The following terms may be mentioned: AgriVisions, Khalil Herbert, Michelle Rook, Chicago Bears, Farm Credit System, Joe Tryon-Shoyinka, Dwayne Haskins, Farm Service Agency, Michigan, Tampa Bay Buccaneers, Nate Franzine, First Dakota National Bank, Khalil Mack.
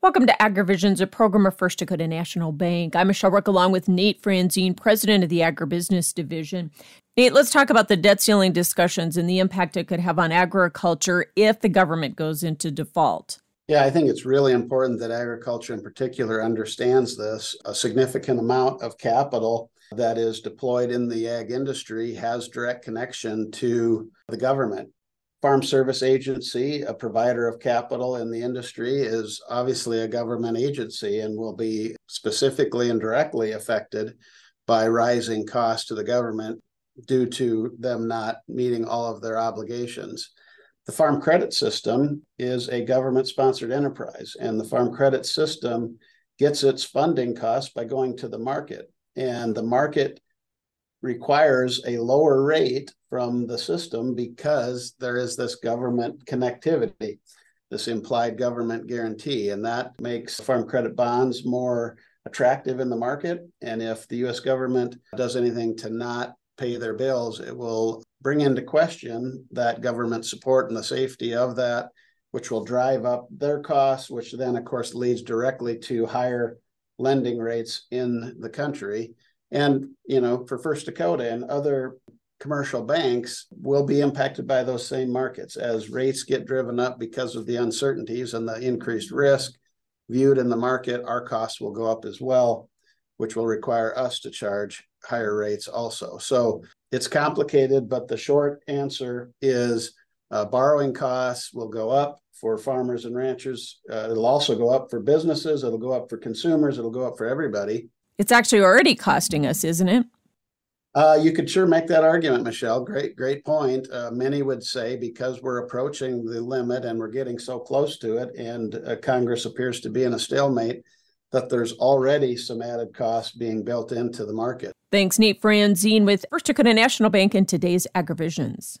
Welcome to AgriVisions, a program of First Dakota National Bank. I'm Michelle Rook, along with Nate Franzine, president of the Agribusiness Division. Nate, let's talk about the debt ceiling discussions and the impact it could have on agriculture if the government goes into default. Yeah, I think it's really important that agriculture in particular understands this. A significant amount of capital that is deployed in the ag industry has direct connection to the government. Farm Service Agency, a provider of capital in the industry, is obviously a government agency and will be specifically and directly affected by rising costs to the government due to them not meeting all of their obligations. The Farm Credit System is a government-sponsored enterprise, and the Farm Credit System gets its funding costs by going to the market, and the market requires a lower rate from the system because there is this government connectivity, this implied government guarantee, and that makes farm credit bonds more attractive in the market. And if the U.S. government does anything to not pay their bills, it will bring into question that government support and the safety of that, which will drive up their costs, which then, of course, leads directly to higher lending rates in the country. And, you know, for First Dakota and other commercial banks will be impacted by those same markets as rates get driven up because of the uncertainties and the increased risk viewed in the market. Our costs will go up as well, which will require us to charge higher rates also. So it's complicated, but the short answer is borrowing costs will go up for farmers and ranchers. It'll also go up for businesses. It'll go up for consumers. It'll go up for everybody. It's actually already costing us, isn't it? You could sure make that argument, Michelle. Great point. Many would say because we're approaching the limit and we're getting so close to it, and Congress appears to be in a stalemate, that there's already some added cost being built into the market. Thanks, Nate Franzine with First Dakota National Bank in today's AgriVisions.